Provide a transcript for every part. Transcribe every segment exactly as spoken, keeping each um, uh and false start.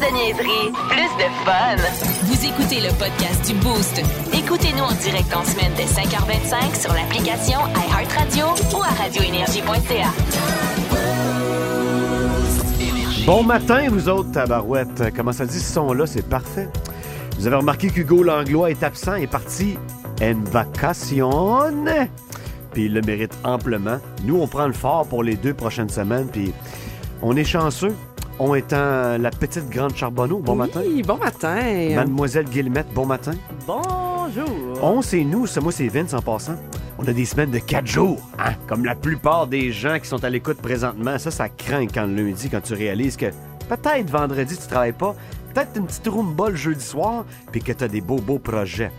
de niaiseries, plus de fun. Vous écoutez le podcast du Boost. Écoutez-nous en direct en semaine dès cinq heures vingt-cinq sur l'application iHeartRadio ou à radioénergie point c a. Bon matin, vous autres, tabarouettes. Comment ça dit, ce son-là, c'est parfait. Vous avez remarqué qu'Hugo Langlois est absent et parti en vacacion. Puis il le mérite amplement. Nous, on prend le fort pour les deux prochaines semaines. Puis on est chanceux. On est en la petite grande Charbonneau. Bon oui, matin. Oui, bon matin. Mademoiselle Guilmette, bon matin. Bonjour. On, c'est nous. Ça, moi, c'est Vince en passant. On a des semaines de quatre jours, hein? Comme la plupart des gens qui sont à l'écoute présentement. Ça, ça craint quand le lundi, quand tu réalises que peut-être vendredi, tu travailles pas. Peut-être une petite rumba le jeudi soir. Puis que t'as des beaux, beaux projets.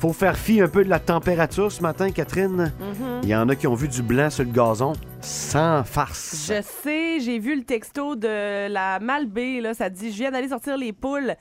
Faut faire fi un peu de la température ce matin, Catherine. Mm-hmm. Il y en a qui ont vu du blanc sur le gazon, sans farce. Je sais, j'ai vu le texto de la Malbaie, là, ça dit « Je viens d'aller sortir les poules ».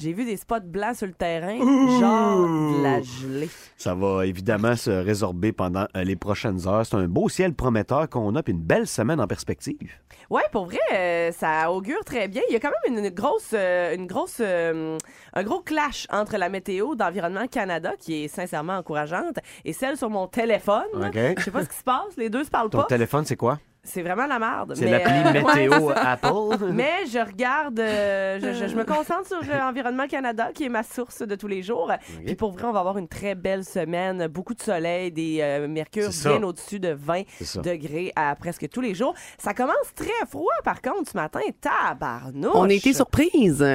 J'ai vu des spots blancs sur le terrain, Ouh! genre de la gelée. Ça va évidemment se résorber pendant les prochaines heures. C'est un beau ciel prometteur qu'on a, puis une belle semaine en perspective. Oui, pour vrai, euh, ça augure très bien. Il y a quand même une grosse, euh, une grosse, euh, un gros clash entre la météo d'Environnement Canada, qui est sincèrement encourageante, et celle sur mon téléphone. Okay. Je sais pas ce qui se passe, les deux se parlent Ton pas. Ton téléphone, c'est quoi? C'est vraiment la merde. C'est mais, l'appli euh, météo ouais, Apple. Mais je regarde, euh, je, je, je me concentre sur euh, Environnement Canada, qui est ma source de tous les jours. Okay. Puis pour vrai, on va avoir une très belle semaine. Beaucoup de soleil, des euh, mercures bien au-dessus de vingt degrés à presque tous les jours. Ça commence très froid, par contre, ce matin. Tabarnouche! On était surprise.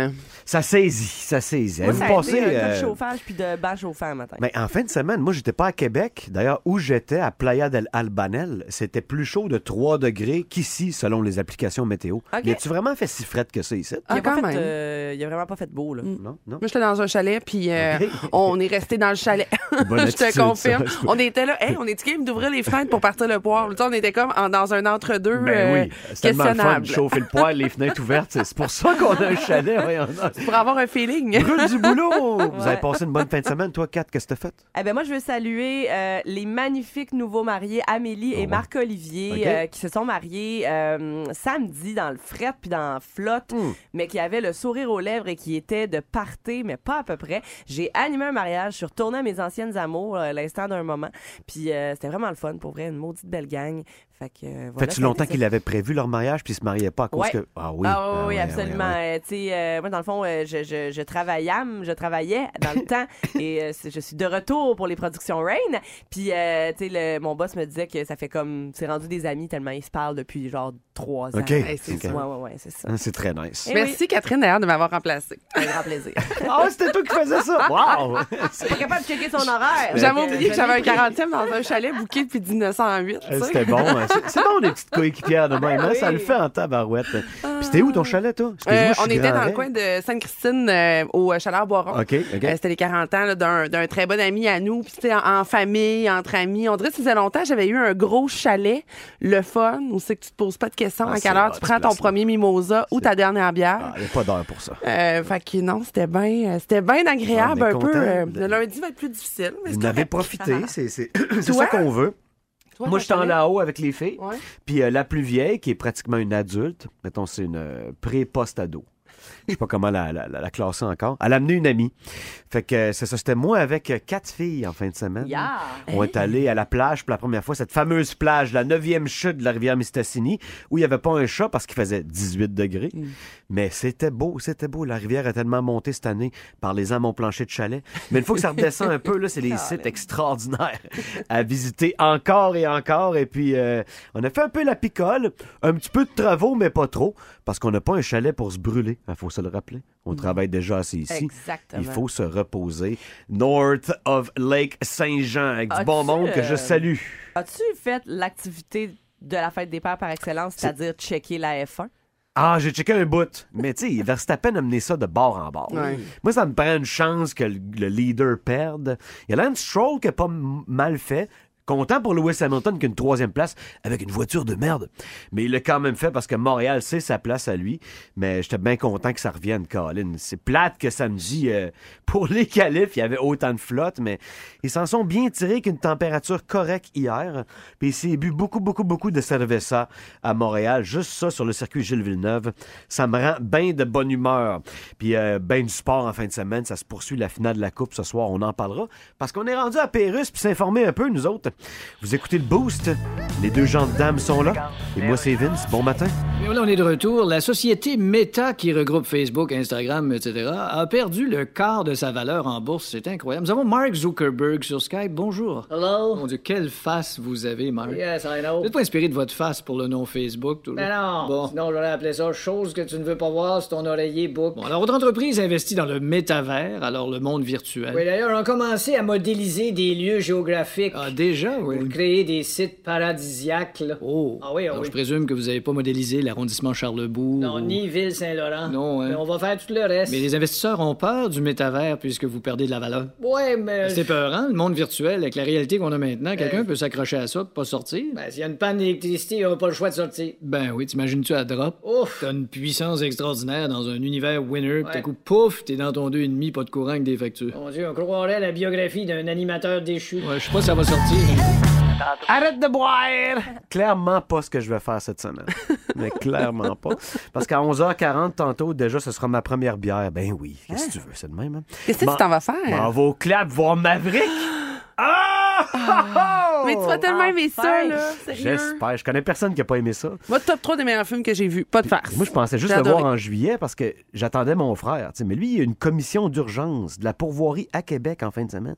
Ça saisit, ça saisit. Moi, vous ça pensez, a été euh, de chauffage puis de bas chauffant le matin. Mais en fin de semaine, moi, j'étais pas à Québec. D'ailleurs, où j'étais, à Playa del Albanel, c'était plus chaud de trois degrés qu'ici, selon les applications météo. Okay. As-tu vraiment fait si frette que ça ici? Il n'y a, ah, euh, a vraiment pas fait beau, là. Mm. Non, non. Moi, j'étais dans un chalet, puis euh, okay. on est resté dans le chalet. Je te confirme. Ça. On était là, hey, on est game d'ouvrir les fenêtres pour partir le poêle. On était comme en, dans un entre-deux. Ben oui, euh, c'est tellement fun de chauffer le poêle, les fenêtres ouvertes. C'est pour ça qu'on a un chalet. Ouais, a... Pour avoir un feeling. Brûle du boulot! Vous ouais. avez passé une bonne fin de semaine. Toi, Kat, qu'est-ce que t'as fait? Eh ben moi, je veux saluer euh, les magnifiques nouveaux mariés, Amélie oh, et Marc-Olivier, okay. euh, qui se sont mariés euh, samedi dans le fret puis dans la flotte, mmh. mais qui avaient le sourire aux lèvres et qui étaient de party, mais pas à peu près. J'ai animé un mariage, je suis retournée à mes anciennes amours euh, l'instant d'un moment, puis euh, c'était vraiment le fun, pour vrai, une maudite belle gang. Fait que, euh, voilà, Fait-tu longtemps qu'ils avaient prévu leur mariage puis ils se mariaient pas à cause ouais. que... Ah oui, ah, oui, ah, oui, oui absolument. Oui, oui. Euh, tu sais, euh, moi, dans le fond, euh, je, je, je, travaillais, je travaillais dans le temps et euh, je suis de retour pour les productions Rain. Puis, euh, tu sais, mon boss me disait que ça fait comme... C'est rendu des amis tellement ils se parlent depuis genre trois ans. OK. Hey, c'est okay. Ça. Ouais, ouais, ouais, c'est ça. C'est très nice. Et Merci oui. Catherine, d'ailleurs, de m'avoir remplacée. Avec grand plaisir. Ah, oh, c'était toi qui faisais ça? Wow! J'étais capable de checker son horaire. J'avais oublié que j'avais un quarantième dans un chalet booké depuis dix-neuf cent huit. C'était bon, hein. C'est, c'est bon, des petites coéquipières de même. Ah, oui. Ça le fait en tabarouette. Puis c'était où ton chalet, toi? Euh, on était dans le coin de Sainte-Christine, euh, au Chaleur-Boiron. OK, OK. Euh, c'était les quarante ans là, d'un, d'un très bon ami à nous. Puis c'était en, en famille, entre amis. On dirait que ça faisait longtemps, j'avais eu un gros chalet, le fun, où c'est que tu te poses pas de questions. Ah, à quelle heure tu prends ton premier mimosa ou ta dernière bière? Il n'y a pas d'heure pour ça. Euh, fait que non, c'était bien c'était bien agréable un content. peu. Euh, le lundi va être plus difficile. Mais vous en avez profité, c'est, c'est, c'est ça qu'on veut. Toi, moi, je suis en là-haut avec les filles. Ouais. Puis euh, la plus vieille, qui est pratiquement une adulte, mettons, c'est une euh, pré-post-ado. Je sais pas comment la, la, la classer encore. Elle a amené une amie. Fait que c'est ça, c'était moi avec quatre filles en fin de semaine. Yeah. On est allé à la plage pour la première fois, cette fameuse plage, la neuvième chute de la rivière Mistassini, où il n'y avait pas un chat parce qu'il faisait dix-huit degrés. Mm. Mais c'était beau, c'était beau. La rivière a tellement monté cette année, parlez-en à mon plancher de chalet. Mais une fois que ça redescend un peu, là, c'est des sites extraordinaires à visiter encore et encore. Et puis, euh, on a fait un peu la picole, un petit peu de travaux, mais pas trop, parce qu'on n'a pas un chalet pour se brûler. Il faut se le rappeler. On travaille déjà assez ici. Exactement. Il faut se reposer. North of Lake Saint-Jean, avec as-tu, du bon monde que je salue. As-tu fait l'activité de la fête des pères par excellence, c'est... c'est-à-dire checker la F un? Ah, j'ai checké un bout. Mais tu sais, Verstappen a mené ça de bord en bord. Oui. Moi, ça me prend une chance que le leader perde. Il y a Lance Stroll qui n'a pas m- mal fait. Content pour Lewis Hamilton qu'une troisième place avec une voiture de merde. Mais il l'a quand même fait parce que Montréal sait sa place à lui. Mais j'étais bien content que ça revienne, Colin. C'est plate que samedi, euh, pour les qualifs, il y avait autant de flotte, mais ils s'en sont bien tirés avec une température correcte hier. Puis il s'est bu beaucoup, beaucoup, beaucoup de cerveza à Montréal. Juste ça sur le circuit Gilles Villeneuve. Ça me rend bien de bonne humeur. Puis euh, bien du sport en fin de semaine. Ça se poursuit la finale de la Coupe ce soir. On en parlera parce qu'on est rendu à Pérus puis s'informer un peu, nous autres. Vous écoutez le Boost. Les deux gens de dames sont là. Et moi, c'est Vince. Bon matin. Là, on est de retour. La société Meta, qui regroupe Facebook, Instagram, et cetera, a perdu le quart de sa valeur en bourse. C'est incroyable. Nous avons Mark Zuckerberg sur Skype. Bonjour. Hello. Mon Dieu, quelle face vous avez, Mark. Yes, I know. Vous n'êtes pas inspiré de votre face pour le nom Facebook, toujours? Mais non. Bon. Sinon, j'aurais appelé ça « Chose que tu ne veux pas voir, c'est ton oreiller book ». Bon, alors, votre entreprise investit dans le métavers, alors le monde virtuel. Oui, d'ailleurs, on a commencé à modéliser des lieux géographiques. Ah, déjà, oui. Pour créer des sites paradisiaques, là. Oh. Ah oui, ah, alors, oui. Je présume que vous n'avez pas modélisé l'arrondissement Charlebourg. Non, ou... ni Ville-Saint-Laurent. Non, hein. Mais on va faire tout le reste. Mais les investisseurs ont peur du métavers puisque vous perdez de la valeur. Oui, mais... C'est peur, hein, le monde virtuel, avec la réalité qu'on a maintenant. Quelqu'un euh... peut s'accrocher à ça pour pas sortir. Ben, s'il y a une panne d'électricité, il n'aura pas le choix de sortir. Ben oui, t'imagines-tu à drop? Ouf! T'as une puissance extraordinaire dans un univers winner, puis tout à coup, pouf, t'es dans ton deux virgule cinq, pas de courant avec des factures. Mon Dieu, on croirait à la biographie d'un animateur déchu. Ouais, je sais pas si ça va sortir. Arrête de boire! Clairement pas ce que je vais faire cette semaine. Mais clairement pas. Parce qu'à onze heures quarante, tantôt, déjà, ce sera ma première bière. Ben oui, qu'est-ce que hein? tu veux, c'est de même. Hein? Qu'est-ce que bon, tu t'en vas faire? On va au clap voir Maverick. Ah! ah! Mais tu vas tellement ah, aimer ça, là. Sérieux? J'espère. Je connais personne qui n'a pas aimé ça. Moi, top trois des meilleurs films que j'ai vus. Pas de farce. Moi, je pensais juste le voir en juillet parce que j'attendais mon frère. T'sais. Mais lui, il y a une commission d'urgence de la pourvoirie à Québec en fin de semaine.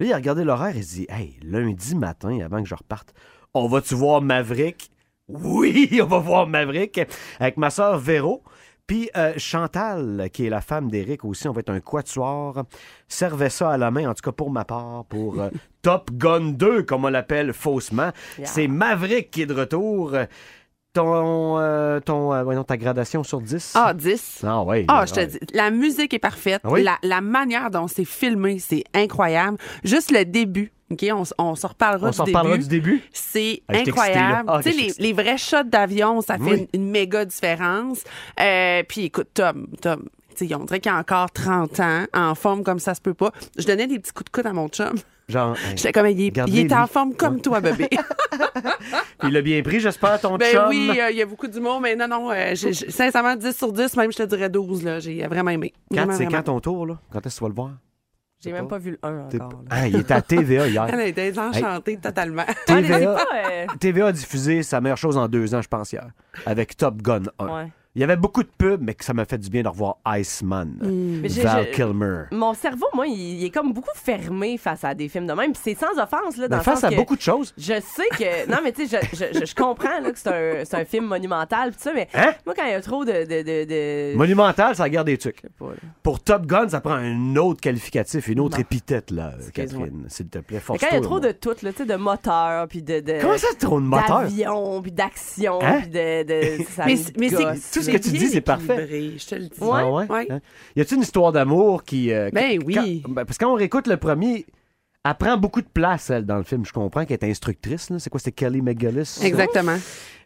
Lui, il a regardé l'horaire et se dit « Hey, lundi matin, avant que je reparte, on va-tu voir Maverick? » Oui, on va voir Maverick avec ma sœur Véro. Puis euh, Chantal, qui est la femme d'Éric aussi, on va être un quatuor. Servez ça à la main, en tout cas pour ma part, pour euh, Top Gun deux, comme on l'appelle faussement. Yeah. C'est Maverick qui est de retour. Ton, euh, ton, euh, non, ta gradation sur dix? Ah, dix. Ah, oui. Ah, je te dis, la musique est parfaite. Oui? La, la manière dont c'est filmé, c'est incroyable. Juste le début. OK, on, on s'en reparlera, reparlera du début. C'est ah, incroyable. Ah, tu sais, les, les vrais shots d'avion, ça fait oui. une, une méga différence. Euh, puis écoute, Tom, Tom, tu sais, on dirait qu'il a encore trente ans, en forme comme ça se peut pas. Je donnais des petits coups de coude à mon chum. Genre, j'étais comme, il, il est en forme comme toi, bébé. Il l'a bien pris, j'espère, ton ben chum. Ben oui, il euh, y a beaucoup d'humour, mais non, non, euh, j'ai, j'ai, sincèrement, dix sur dix, même je te dirais douze, là, j'ai vraiment aimé. Quand c'est quand ton tour, là? Quand est-ce que tu vas le voir? J'ai pas. Même pas vu le un encore. Ah, il était à T V A hier. Elle était désenchantée hey. Totalement. T V A, T V A a diffusé sa meilleure chose en deux ans, je pense, hier, avec Top Gun un. Ouais. Il y avait beaucoup de pubs, mais que ça m'a fait du bien de revoir Iceman, mmh. Val je, je, Kilmer. Mon cerveau, moi, il, il est comme beaucoup fermé face à des films de même. Puis c'est sans offense, là, dans le sens face à que beaucoup de choses. Je sais que... Non, mais tu sais, je, je, je, je comprends là, que c'est un, c'est un film monumental, pis ça, mais hein? moi, quand il y a trop de... de, de, de... Monumental, c'est la guerre des trucs. Pour Top Gun, ça prend un autre qualificatif, une autre non. épithète, là, excuse-moi. Catherine, s'il te plaît. Force-toi, quand il y a trop moi. de tout, là, tu sais, de moteur, puis de, de... Comment ça, trop de moteur? D'avion, puis d'action, hein? puis de... de ça mais, mais c'est... Tout ce que tu dis, c'est parfait. Je te le dis. Ouais, ah ouais? Ouais. Hein? Y a-t-il une histoire d'amour qui... Euh, ben qui, oui. Quand, ben, parce que quand on réécoute le premier, elle prend beaucoup de place, elle, dans le film. Je comprends qu'elle est instructrice. Là. C'est quoi? C'était Kelly McGillis. Exactement.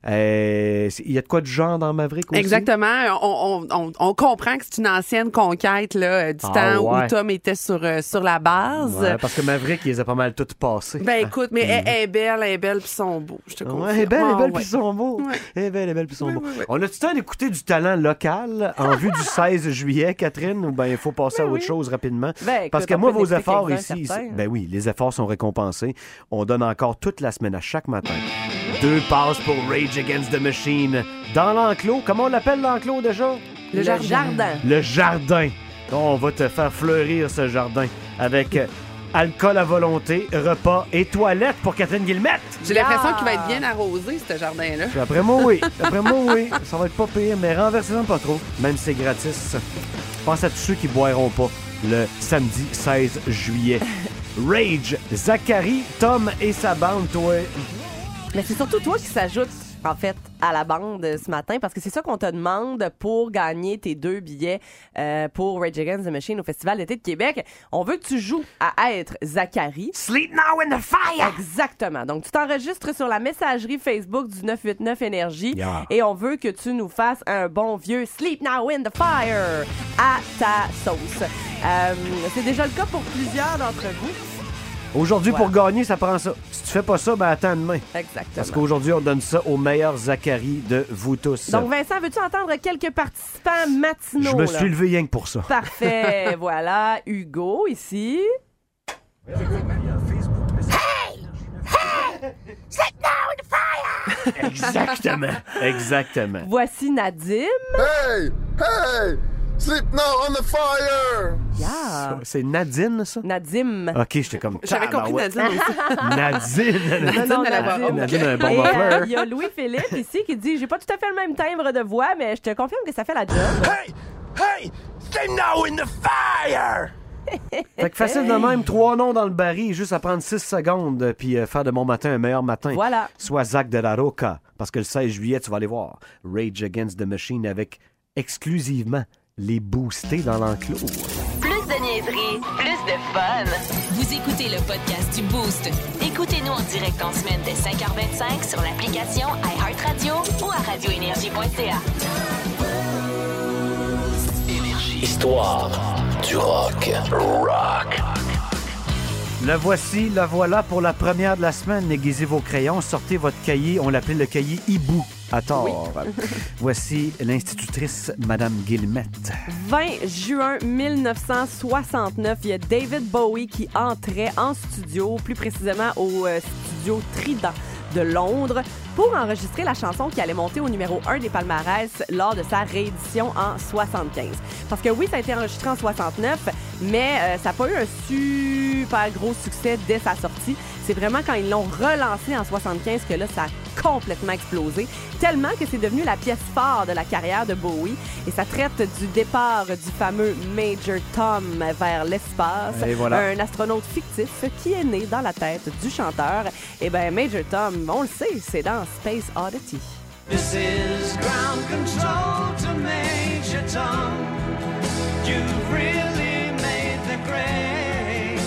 Il euh, y a de quoi de genre dans Maverick aussi? Exactement. On, on, on, on comprend que c'est une ancienne conquête là, du ah, temps ouais. où Tom était sur, euh, sur la base. Ouais, parce que Maverick, il les a pas mal toutes passées. Ben écoute, mais elle, elle est belle, elle est belle, puis sont beaux. Je te confirme. Ouais, elle est belle, elle est belle, puis sont beaux. Elle est belle, elle est belle, puis sont beaux. On a tout le temps d'écouter du talent local en vue du seize juillet, Catherine, ou bien il faut passer oui, à autre oui. chose rapidement? Ben, écoute, parce que moi, vos efforts ici, certain, ben oui, les efforts sont récompensés. On donne encore toute la semaine à chaque matin. Deux passes pour Rage Against the Machine dans l'enclos. Comment on l'appelle l'enclos déjà? Le, le jardin. jardin. Le jardin. On va te faire fleurir ce jardin avec alcool à volonté, repas et toilettes pour Catherine Guilmette. J'ai l'impression ah. qu'il va être bien arrosé, ce jardin-là. Puis après moi, oui. Après moi, oui. Ça va être pas pire, mais renversez-en pas trop. Même si c'est gratis. Pense à tous ceux qui boiront pas le samedi seize juillet. Rage, Zachary, Tom et sa bande, toi. Mais c'est surtout toi qui s'ajoute, en fait. à la bande ce matin, parce que c'est ça qu'on te demande pour gagner tes deux billets euh, pour Rage Against the Machine au Festival d'été de Québec. On veut que tu joues à être Zachary. Sleep now in the fire! Exactement. Donc, tu t'enregistres sur la messagerie Facebook du neuf huit neuf Énergie, yeah, et on veut que tu nous fasses un bon vieux Sleep now in the fire à ta sauce. Euh, c'est déjà le cas pour plusieurs d'entre vous. Aujourd'hui, ouais, pour gagner, ça prend ça. Si tu fais pas ça, ben attends demain. Exactement. Parce qu'aujourd'hui, on donne ça au meilleur Zachary de vous tous. Donc, Vincent, veux-tu entendre quelques participants matinaux? Je me suis là. levé rien que pour ça. Parfait. Voilà, Hugo, ici. Hey! Hey! Sit down in the fire! Exactement. Exactement. Voici Nadim. Hey! Hey! Sleep now on the fire! Yeah. Ça, c'est Nadine, ça? Nadim. OK, j'étais comme... J'avais compris Nadine aussi. Nadine. Nadine, elle a Nadine a un bon bonheur. Il y a Louis-Philippe ici qui dit « J'ai pas tout à fait le même timbre de voix, mais je te confirme que ça fait la job. » Hey! Hey! Sleep now in the fire! Fait que facile de même, trois noms dans le baril, juste à prendre six secondes, puis euh, faire de mon matin un meilleur matin. Voilà. Soit Zach de la Roca, parce que le seize juillet, tu vas aller voir Rage Against the Machine avec exclusivement... les booster dans l'enclos. Plus de niaiseries, plus de fun. Vous écoutez le podcast du Boost. Écoutez-nous en direct en semaine dès cinq heures vingt-cinq sur l'application iHeartRadio ou à radioénergie point c a. Histoire du rock. Rock. Le voici, le voilà pour la première de la semaine. Aiguisez vos crayons, sortez votre cahier. On l'appelle le cahier hibou. À tort. Oui. Voici l'institutrice Madame Guilmette. vingt juin mille neuf cent soixante-neuf, il y a David Bowie qui entrait en studio, plus précisément au euh, studio Trident de Londres, pour enregistrer la chanson qui allait monter au numéro un des palmarès lors de sa réédition en soixante-quinze. Parce que oui, ça a été enregistré en soixante-neuf, mais euh, ça n'a pas eu un super gros succès dès sa sortie. C'est vraiment quand ils l'ont relancé en soixante-quinze que là, ça a complètement explosé, tellement que c'est devenu la pièce phare de la carrière de Bowie. Et ça traite du départ du fameux Major Tom vers l'espace, voilà, un astronaute fictif qui est né dans la tête du chanteur. Et bien, Major Tom, on le sait, c'est dans Space Oddity. This is ground control to Major Tom. You really made the grade.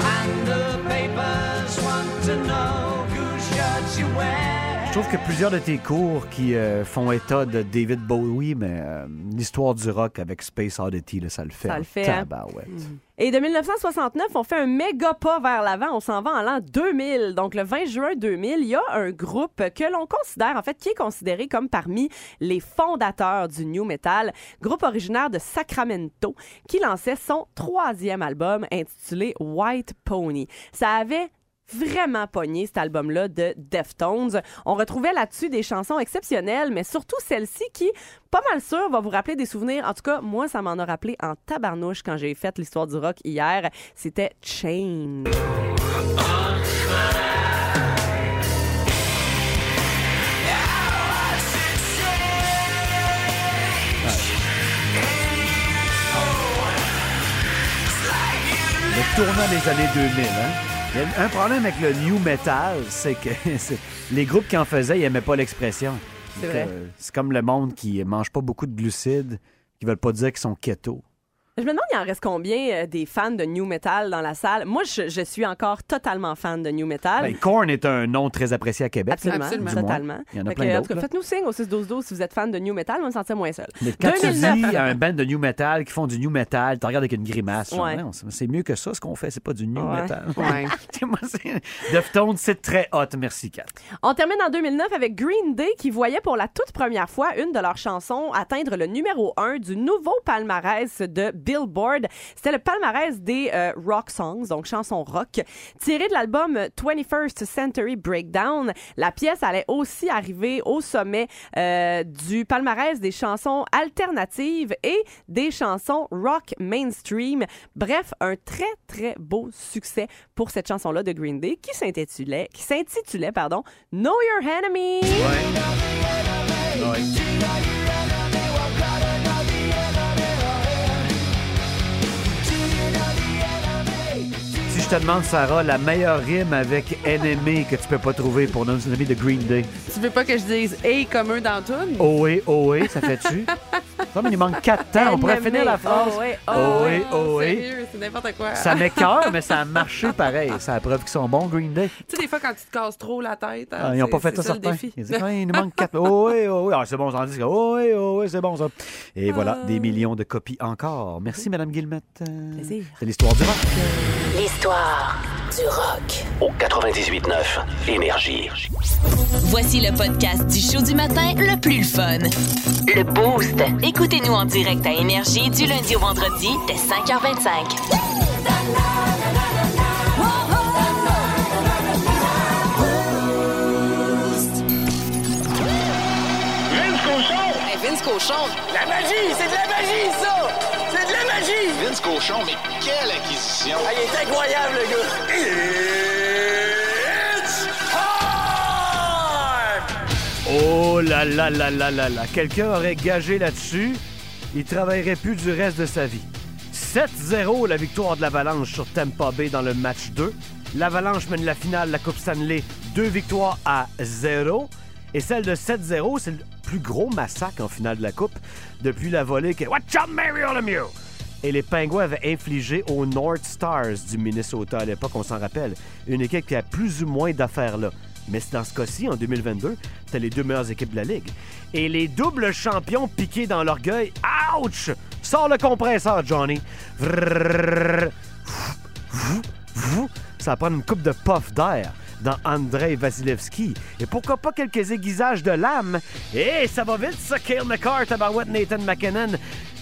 And the papers want to know whose shirt you wear. Je trouve que plusieurs de tes cours qui euh, font état de David Bowie, mais euh, l'histoire du rock avec Space Oddity, là, ça le fait. Ça le fait. Tabarouette. Mm. Et de mille neuf cent soixante-neuf, on fait un méga pas vers l'avant. On s'en va en l'an deux mille. Donc, le vingt juin deux mille, il y a un groupe que l'on considère, en fait, qui est considéré comme parmi les fondateurs du New Metal, groupe originaire de Sacramento, qui lançait son troisième album intitulé White Pony. Ça avait vraiment pogné, cet album-là de Deftones. On retrouvait là-dessus des chansons exceptionnelles, mais surtout celle-ci qui, pas mal sûr, va vous rappeler des souvenirs. En tout cas, moi, ça m'en a rappelé en tabarnouche quand j'ai fait l'histoire du rock hier. C'était Chain. Le tournant des années deux mille, hein? Un problème avec le new metal, c'est que c'est, les groupes qui en faisaient, ils n'aimaient pas l'expression. C'est vrai. Euh, c'est comme le monde qui ne mange pas beaucoup de glucides, qui ne veulent pas dire qu'ils sont keto. Je me demande, il en reste combien euh, des fans de new metal dans la salle? Moi, je, je suis encore totalement fan de new metal. Ben, Korn est un nom très apprécié à Québec. Absolument, absolument. Totalement. Il y en a fait plein que, d'autres. En tout cas, faites-nous signe au six douze douze si vous êtes fan de new metal, on va se sentir moins seul. Mais quand deux mille neuf, tu dis à un band de new metal qui font du new metal, tu regardes avec une grimace. Ouais. Genre, non, c'est mieux que ça, ce qu'on fait, c'est pas du new ouais. metal. Ouais. Deftones, c'est très hot. Merci, Kat. On termine en deux mille neuf avec Green Day qui voyait pour la toute première fois une de leurs chansons atteindre le numéro un du nouveau palmarès de Billboard. C'était le palmarès des euh, rock songs, donc chansons rock, tiré de l'album twenty-first Century Breakdown. La pièce allait aussi arriver au sommet euh, du palmarès des chansons alternatives et des chansons rock mainstream. Bref, un très, très beau succès pour cette chanson-là de Green Day qui s'intitulait, qui s'intitulait pardon, Know Your Enemy. Ouais. Ouais. Je te demande, Sarah, la meilleure rime avec N M E que tu peux pas trouver pour nos amis de Green Day. Tu veux pas que je dise « hey » comme eux dans tout? Ohé, ohé, ça fait-tu? Non, mais il manque quatre temps. On pourrait finir la phrase. Ohé, ohé, ohé. C'est n'importe quoi. Ça m'écoeure, mais ça a marché pareil. C'est la preuve qu'ils sont bons, Green Day. Tu sais, des fois, quand tu te casses trop la tête... Hein, ah, ils n'ont pas fait ça, certains. Ils disent « il nous manque quatre... Ohé, ohé. » C'est bon, j'en dis « ohé, ohé, c'est bon, ça. » Et ah. voilà, des millions de copies encore. Merci, Mme Guilmette. Plaisir. C'est l'histoire du rock. L'histoire du rock. Au quatre-vingt-dix-huit neuf, Énergie. Voici le podcast du show du matin le plus fun. Le Boost. Écoutez-nous en direct à Énergie du lundi au vendredi dès cinq heures vingt-cinq. Vince Cochon! Hey, Vince Cochon! La magie! C'est de la magie, ça! Vince Cochon, mais quelle acquisition! Ah, il est incroyable, le gars! It's time! Oh là là là là là là! Quelqu'un aurait gagé là-dessus, il travaillerait plus du reste de sa vie. sept zéro, la victoire de l'Avalanche sur Tampa Bay dans le match deux. L'Avalanche mène la finale de la Coupe Stanley, deux victoires à zéro. Et celle de sept zéro, c'est le plus gros massacre en finale de la Coupe depuis la volée que... Watch out, Mario Lemieux! Et les Pingouins avaient infligé aux North Stars du Minnesota à l'époque, on s'en rappelle. Une équipe qui a plus ou moins d'affaires là. Mais c'est dans ce cas-ci, en deux mille vingt-deux, c'était les deux meilleures équipes de la Ligue. Et les doubles champions piqués dans l'orgueil. Ouch! Sors le compresseur, Johnny! Ça prend une coupe de puff d'air dans Andrei Vasilevski. Et pourquoi pas quelques aiguisages de lame? Et ça va vite, ça! Cale McCart, Tabarouette, Nathan McKinnon...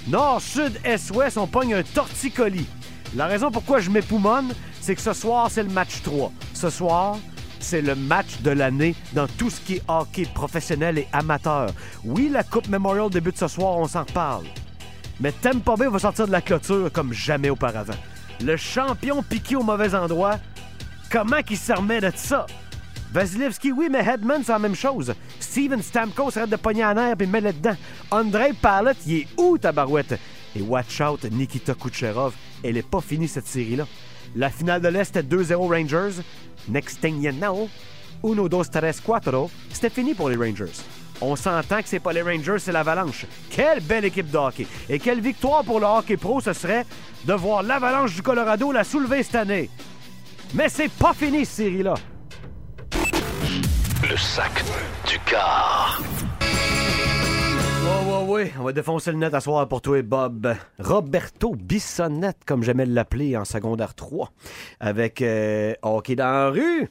Nord, sud, est, ouest, on pogne un torticolis. La raison pourquoi je m'époumonne, c'est que ce soir, c'est le match trois. Ce soir, c'est le match de l'année dans tout ce qui est hockey professionnel et amateur. Oui, la Coupe Memorial débute ce soir, on s'en reparle. Mais Tampa Bay va sortir de la clôture comme jamais auparavant. Le champion piqué au mauvais endroit, comment qu'il s'en remet de ça? Vasilevski, oui, mais Hedman, c'est la même chose. Steven Stamkos arrête de pogner en air et met là-dedans. Andrei Pallet, il est où, tabarouette? Et watch out, Nikita Kucherov, elle n'est pas finie, cette série-là. La finale de l'Est était deux zéro Rangers. Next thing you know, uno, dos, tres, cuatro. C'était fini pour les Rangers. On s'entend que c'est pas les Rangers, c'est l'Avalanche. Quelle belle équipe de hockey! Et quelle victoire pour le hockey pro ce serait de voir l'Avalanche du Colorado la soulever cette année. Mais c'est pas fini, cette série-là. Le sac du car. Ouais, ouais, ouais. On va défoncer le net à soir pour toi et Bob. Roberto Bissonnette, comme j'aimais l'appeler en secondaire trois, avec euh, hockey dans la rue.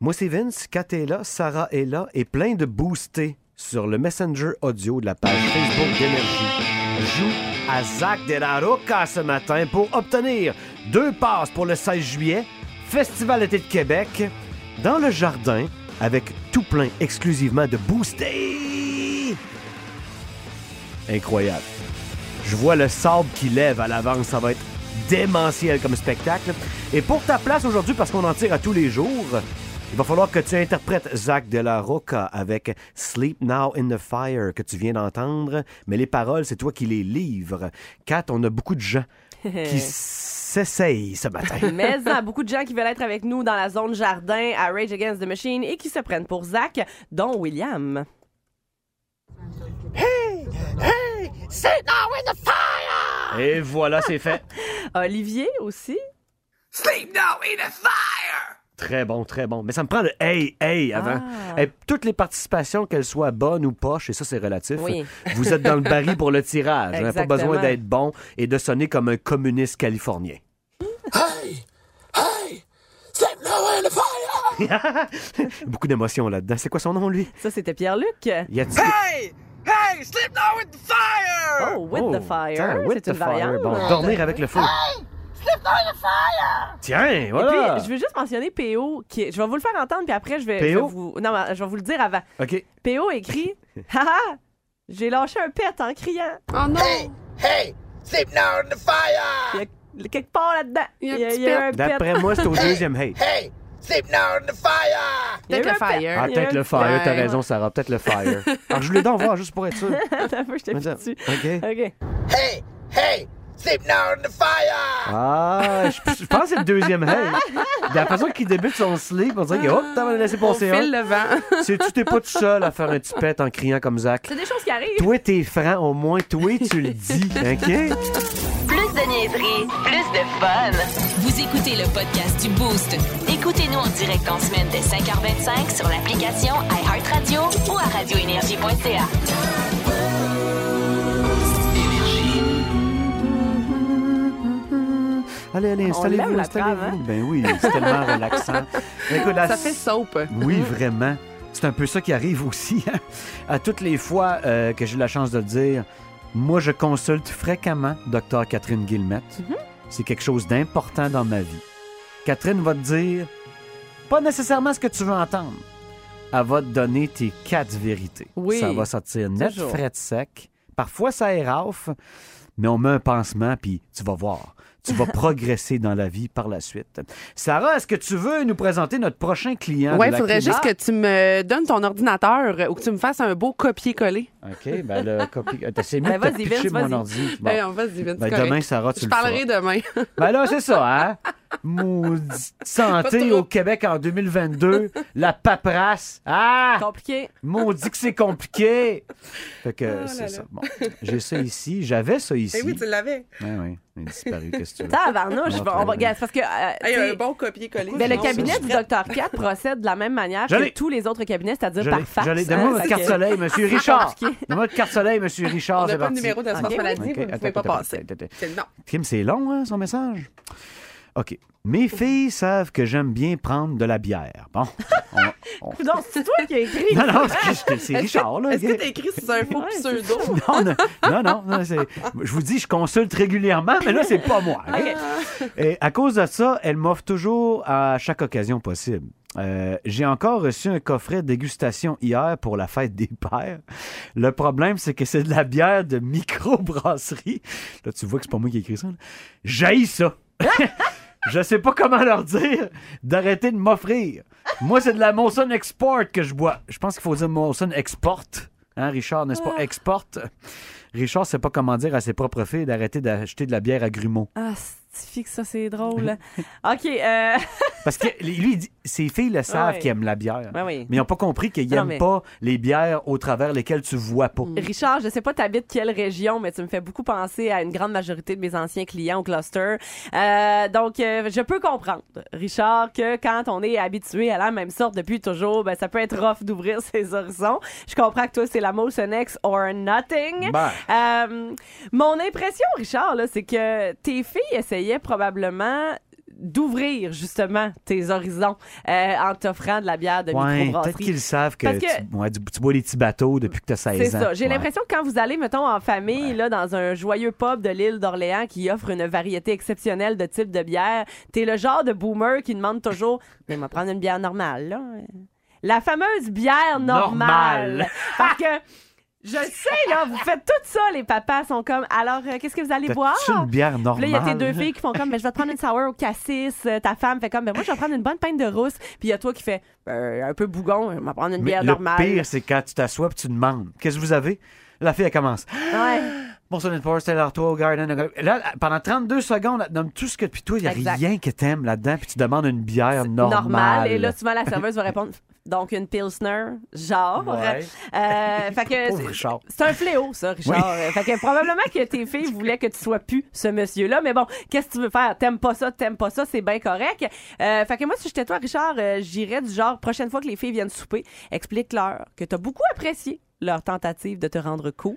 Moi, c'est Vince. Kat est là. Sarah est là. Et plein de boostés sur le Messenger audio de la page Facebook d'Énergie. Joue à Zach de la Roca ce matin pour obtenir deux passes pour le seize juillet, Festival d'été de Québec, dans le jardin, avec tout plein exclusivement de boostés. Incroyable. Je vois le sable qui lève à l'avance. Ça va être démentiel comme spectacle. Et pour ta place aujourd'hui, parce qu'on en tire à tous les jours, il va falloir que tu interprètes Zach de la Roca avec « Sleep Now in the Fire » que tu viens d'entendre. Mais les paroles, c'est toi qui les livres. Kat, on a beaucoup de gens qui s'essayent ce matin. Mais hein, beaucoup de gens qui veulent être avec nous dans la zone jardin à Rage Against the Machine et qui se prennent pour Zach, dont William. Hey! Hey! Sleep now in the fire! Et voilà, c'est fait. Olivier aussi. Sleep now in the fire! Très bon, très bon. Mais ça me prend le « hey, hey » avant. Ah. Hey, toutes les participations, qu'elles soient bonnes ou poches, et ça, c'est relatif, oui. Vous êtes dans le baril pour le tirage. Hein, pas besoin d'être bon et de sonner comme un communiste californien. Hey! Hey! Sleep now in the fire! Beaucoup d'émotions là-dedans. C'est quoi son nom, lui? Ça, c'était Pierre-Luc. Y a-t-il... Hey! Hey! Sleep now with the fire! Oh, with oh, the fire. With c'est the une fire. Variante. Bon, dormir avec le feu. Hey! Sleep now in the fire! Tiens, voilà! Et puis, je veux juste mentionner P O, qui... je vais vous le faire entendre, puis après, je vais, je vais vous... Non, mais je vais vous le dire avant. OK. P O écrit, « Haha, j'ai lâché un pet en criant. » Oh non! Hey! Hey! Sleep now in the fire! Il y a quelque part là-dedans. Il y a, il y a un pet. D'après moi, c'est au deuxième hey. Hey! Hey! Sleep now in the fire! Peut-être le fire. Ah, peut-être le fire. Ouais. T'as raison, Sarah. Peut-être le fire. Alors, je voulais d'en voir, juste pour être sûr. Attends un peu, je t'ai fait dessus. OK. OK. Hey! Hey! Sleep now in the fire! Ah, je, je pense que c'est le deuxième rêve. De la façon qu'il débute son sleep, on dirait qu'il hop, t'as laissé passer on un. File le vent. C'est, tu t'es pas tout seul à faire un petit pet en criant comme Zach. C'est des choses qui arrivent. Toi, t'es franc, au moins, toi, tu le dis. OK? Plus de niaiseries, plus de fun. Vous écoutez le podcast du Boost. Écoutez-nous en direct en semaine dès cinq heures vingt-cinq sur l'application iHeartRadio ou à radio énergie point c a. Allez, allez, installez-vous, installez-vous. Ben oui, c'est tellement relaxant. Écoute, la... Ça fait soap. Oui, vraiment. C'est un peu ça qui arrive aussi. Hein. À toutes les fois euh, que j'ai la chance de le dire, moi, je consulte fréquemment Dr Catherine Guilmette. Mm-hmm. C'est quelque chose d'important dans ma vie. Catherine va te dire pas nécessairement ce que tu veux entendre. Elle va te donner tes quatre vérités. Oui. Ça va sortir net, frais de sec. Parfois, ça érafle, mais on met un pansement, puis tu vas voir. Tu vas progresser dans la vie par la suite. Sarah, est-ce que tu veux nous présenter notre prochain client? Oui, il faudrait juste que tu me donnes ton ordinateur ou que tu me fasses un beau copier-coller. OK, bien le copier... C'est mieux ben, vas-y, Vince, vas-y. Mon ordi. Bon. Ben, vas-y, Vince, ben, demain, Sarah, tu je le feras. Je parlerai demain. Ben là, c'est ça, hein? Maudite santé au Québec en deux mille vingt-deux. La paperasse. Ah! Compliqué. Maudit que c'est compliqué. Fait que oh c'est là ça. Là. Bon, j'ai ça ici. J'avais ça ici. Eh oui, tu l'avais. Ah oui, il est disparu. Qu'est-ce que tu veux? T'as, Varnouche, on va regarder. Parce que. Euh, hey, un bon copier-coller. Mais ben, le cabinet du docteur Cat procède de la même manière que tous les autres cabinets, c'est-à-dire par fax. Donnez-moi votre carte soleil, monsieur Richard. Donnez-moi votre carte soleil, monsieur Richard. C'est parti. On n'a pas de numéro d'assurance maladie, vous ne pouvez pas passer. C'est non. Kim, c'est long, hein, son message? OK. Mes filles savent que j'aime bien prendre de la bière. Bon. On, on... Non, c'est toi qui as écrit. Non, non, c'est, c'est Richard. Là. Est-ce que t'as écrit sous un faux pseudo? Non, non, non. non c'est... Je vous dis, je consulte régulièrement, mais là, c'est pas moi. Okay. Et à cause de ça, elle m'offre toujours à chaque occasion possible. Euh, j'ai encore reçu un coffret de dégustation hier pour la fête des pères. Le problème, c'est que c'est de la bière de microbrasserie. Là, tu vois que c'est pas moi qui ai écrit ça. J'haïs ça. Je sais pas comment leur dire d'arrêter de m'offrir. Moi, c'est de la Molson Export que je bois. Je pense qu'il faut dire Molson Export. Hein, Richard, n'est-ce pas? Export. Richard sait pas comment dire à ses propres filles d'arrêter d'acheter de la bière à grumeaux. Ah, c'est que ça, c'est drôle. OK. Euh... Parce que lui, il dit, ses filles le savent ouais. qu'ils aiment la bière. Ouais, ouais. Mais ils n'ont pas compris qu'ils n'aiment mais... pas les bières au travers lesquelles tu vois pas. Richard, je sais pas t'habites quelle région, mais tu me fais beaucoup penser à une grande majorité de mes anciens clients au cluster. Euh, donc, euh, je peux comprendre, Richard, que quand on est habitué à la même sorte depuis toujours, ben, ça peut être rough d'ouvrir ses horizons. Je comprends que toi, c'est la Molson X or nothing. Ben. Euh, mon impression, Richard, là, c'est que tes filles essayaient probablement... d'ouvrir, justement, tes horizons euh, en t'offrant de la bière de ouais, microbrasserie. Peut-être qu'ils savent que, que... Tu, ouais, tu, tu bois des petits bateaux depuis que tu as seize ans. C'est ça. J'ai ouais. l'impression que quand vous allez, mettons, en famille, ouais. là, dans un joyeux pub de l'île d'Orléans qui offre une variété exceptionnelle de types de bières, t'es le genre de boomer qui demande toujours « Mais on va prendre une bière normale, là. » La fameuse bière normale. Normal. Parce que... Je sais, là, vous faites tout ça, les papas sont comme, alors, euh, qu'est-ce que vous allez T'as-tu boire? C'est une bière normale. Puis là, il y a tes deux filles qui font comme, mais je vais te prendre une sour au cassis. Ta femme fait comme, mais moi, je vais prendre une bonne pinte de rousse. Puis il y a toi qui fait, euh, un peu bougon, je vais prendre une mais bière le normale. Le pire, c'est quand tu t'assois et tu demandes, qu'est-ce que vous avez? La fille, elle commence. Ouais. Bonsoir, Ned Forest, alors toi, au Garden. Là, pendant trente-deux secondes, elle te donne tout ce que. Puis toi, il n'y a exact. rien que t'aimes là-dedans, puis tu demandes une bière normale. Normale. Et là, souvent, la serveuse va répondre. Donc, une Pilsner, genre. Ouais. Euh, fait que c'est, c'est un fléau, ça, Richard. Oui. Fait que probablement que tes filles voulaient que tu sois plus ce monsieur-là. Mais bon, qu'est-ce que tu veux faire? T'aimes pas ça, t'aimes pas ça, c'est bien correct. Euh, fait que moi, si j'étais toi, Richard, euh, j'irais du genre, prochaine fois que les filles viennent souper, explique-leur que t'as beaucoup apprécié leur tentative de te rendre cool,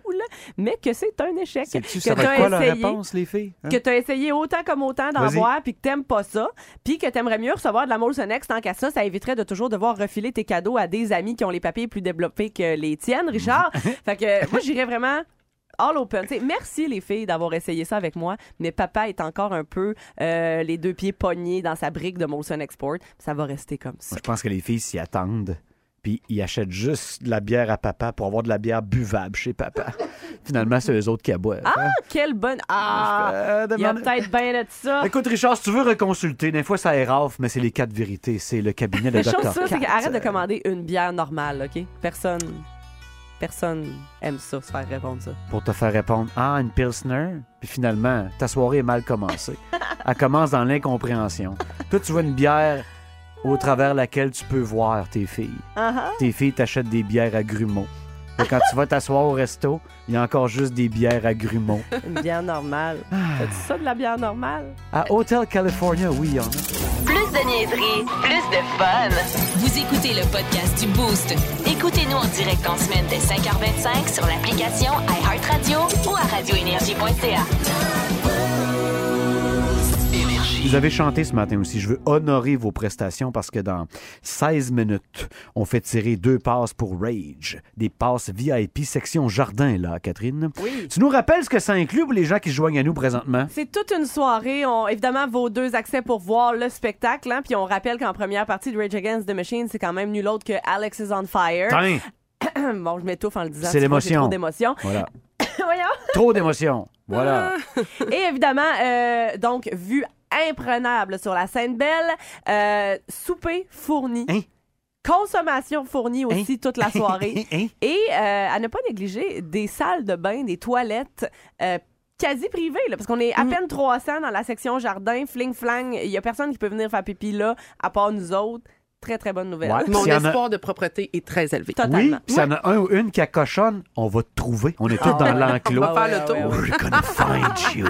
mais que c'est un échec. C'est-tu, que ça va être quoi leur réponse, les filles? Hein? Que t'as essayé autant comme autant d'en Vas-y. Boire, puis que t'aimes pas ça, puis que t'aimerais mieux recevoir de la Molson X tant qu'à ça, ça éviterait de toujours devoir refiler tes cadeaux à des amis qui ont les papiers plus développés que les tiennes, Richard. Fait que moi, j'irais vraiment... all open. T'sais, merci les filles d'avoir essayé ça avec moi, mais papa est encore un peu euh, les deux pieds pognés dans sa brique de Molson Export. Ça va rester comme ça. Moi, je pense que les filles s'y attendent. Puis ils achètent juste de la bière à papa pour avoir de la bière buvable chez papa. Finalement, c'est eux autres qui aboient. Ah, hein? Quelle bonne... Ah, il y a peut-être bien de ça. Écoute, Richard, si tu veux reconsulter, des fois, ça érafle, mais c'est les quatre vérités. C'est le cabinet de docteur Cat. La chose, ça, c'est qu'arrête de commander une bière normale, OK? Personne... personne aime ça, se faire répondre ça. Pour te faire répondre « Ah, une Pilsner? » Puis finalement, ta soirée est mal commencée. Elle commence dans l'incompréhension. Toi, tu vois une bière au travers laquelle tu peux voir tes filles. Uh-huh. Tes filles t'achètent des bières à grumeaux. Et quand tu vas t'asseoir au resto, il y a encore juste des bières à grumeaux. Une bière normale. Ah. T'as-tu ça, de la bière normale? À Hotel California, oui, il y en a. Plus de niaiseries, plus de fun. Vous écoutez le podcast du Boost. Écoutez-nous en direct en semaine dès cinq heures vingt-cinq sur l'application iHeartRadio ou à radioénergie point c a. Vous avez chanté ce matin aussi. Je veux honorer vos prestations parce que dans seize minutes, on fait tirer deux passes pour Rage. Des passes V I P section jardin, là, Catherine. Oui. Tu nous rappelles ce que ça inclut pour les gens qui se joignent à nous présentement? C'est toute une soirée. On, évidemment, vos deux accès pour voir le spectacle. Hein? Puis on rappelle qu'en première partie de Rage Against the Machine, c'est quand même nul autre que Alex is on fire. Tain. Bon, je m'étouffe en le disant. C'est l'émotion. Trop d'émotion. Voilà. Voyons. Trop d'émotion. Voilà. Et évidemment, euh, donc, vu imprenable sur la scène belle, euh, souper fourni, hein? Consommation fournie aussi, hein? Toute la soirée, hein? Et euh, à ne pas négliger des salles de bain, des toilettes euh, quasi privées, là, parce qu'on est à peine trois cents dans la section jardin, fling-flang, il n'y a personne qui peut venir faire pipi là, à part nous autres. Très, très bonne nouvelle. Ouais, mon si espoir a... de propreté est très élevé. Totalement. Oui, puis s'il y en a un ou une qui a cochonne, on va te trouver. On est tous oh, dans l'enclos. On va faire le tour. We're gonna find you.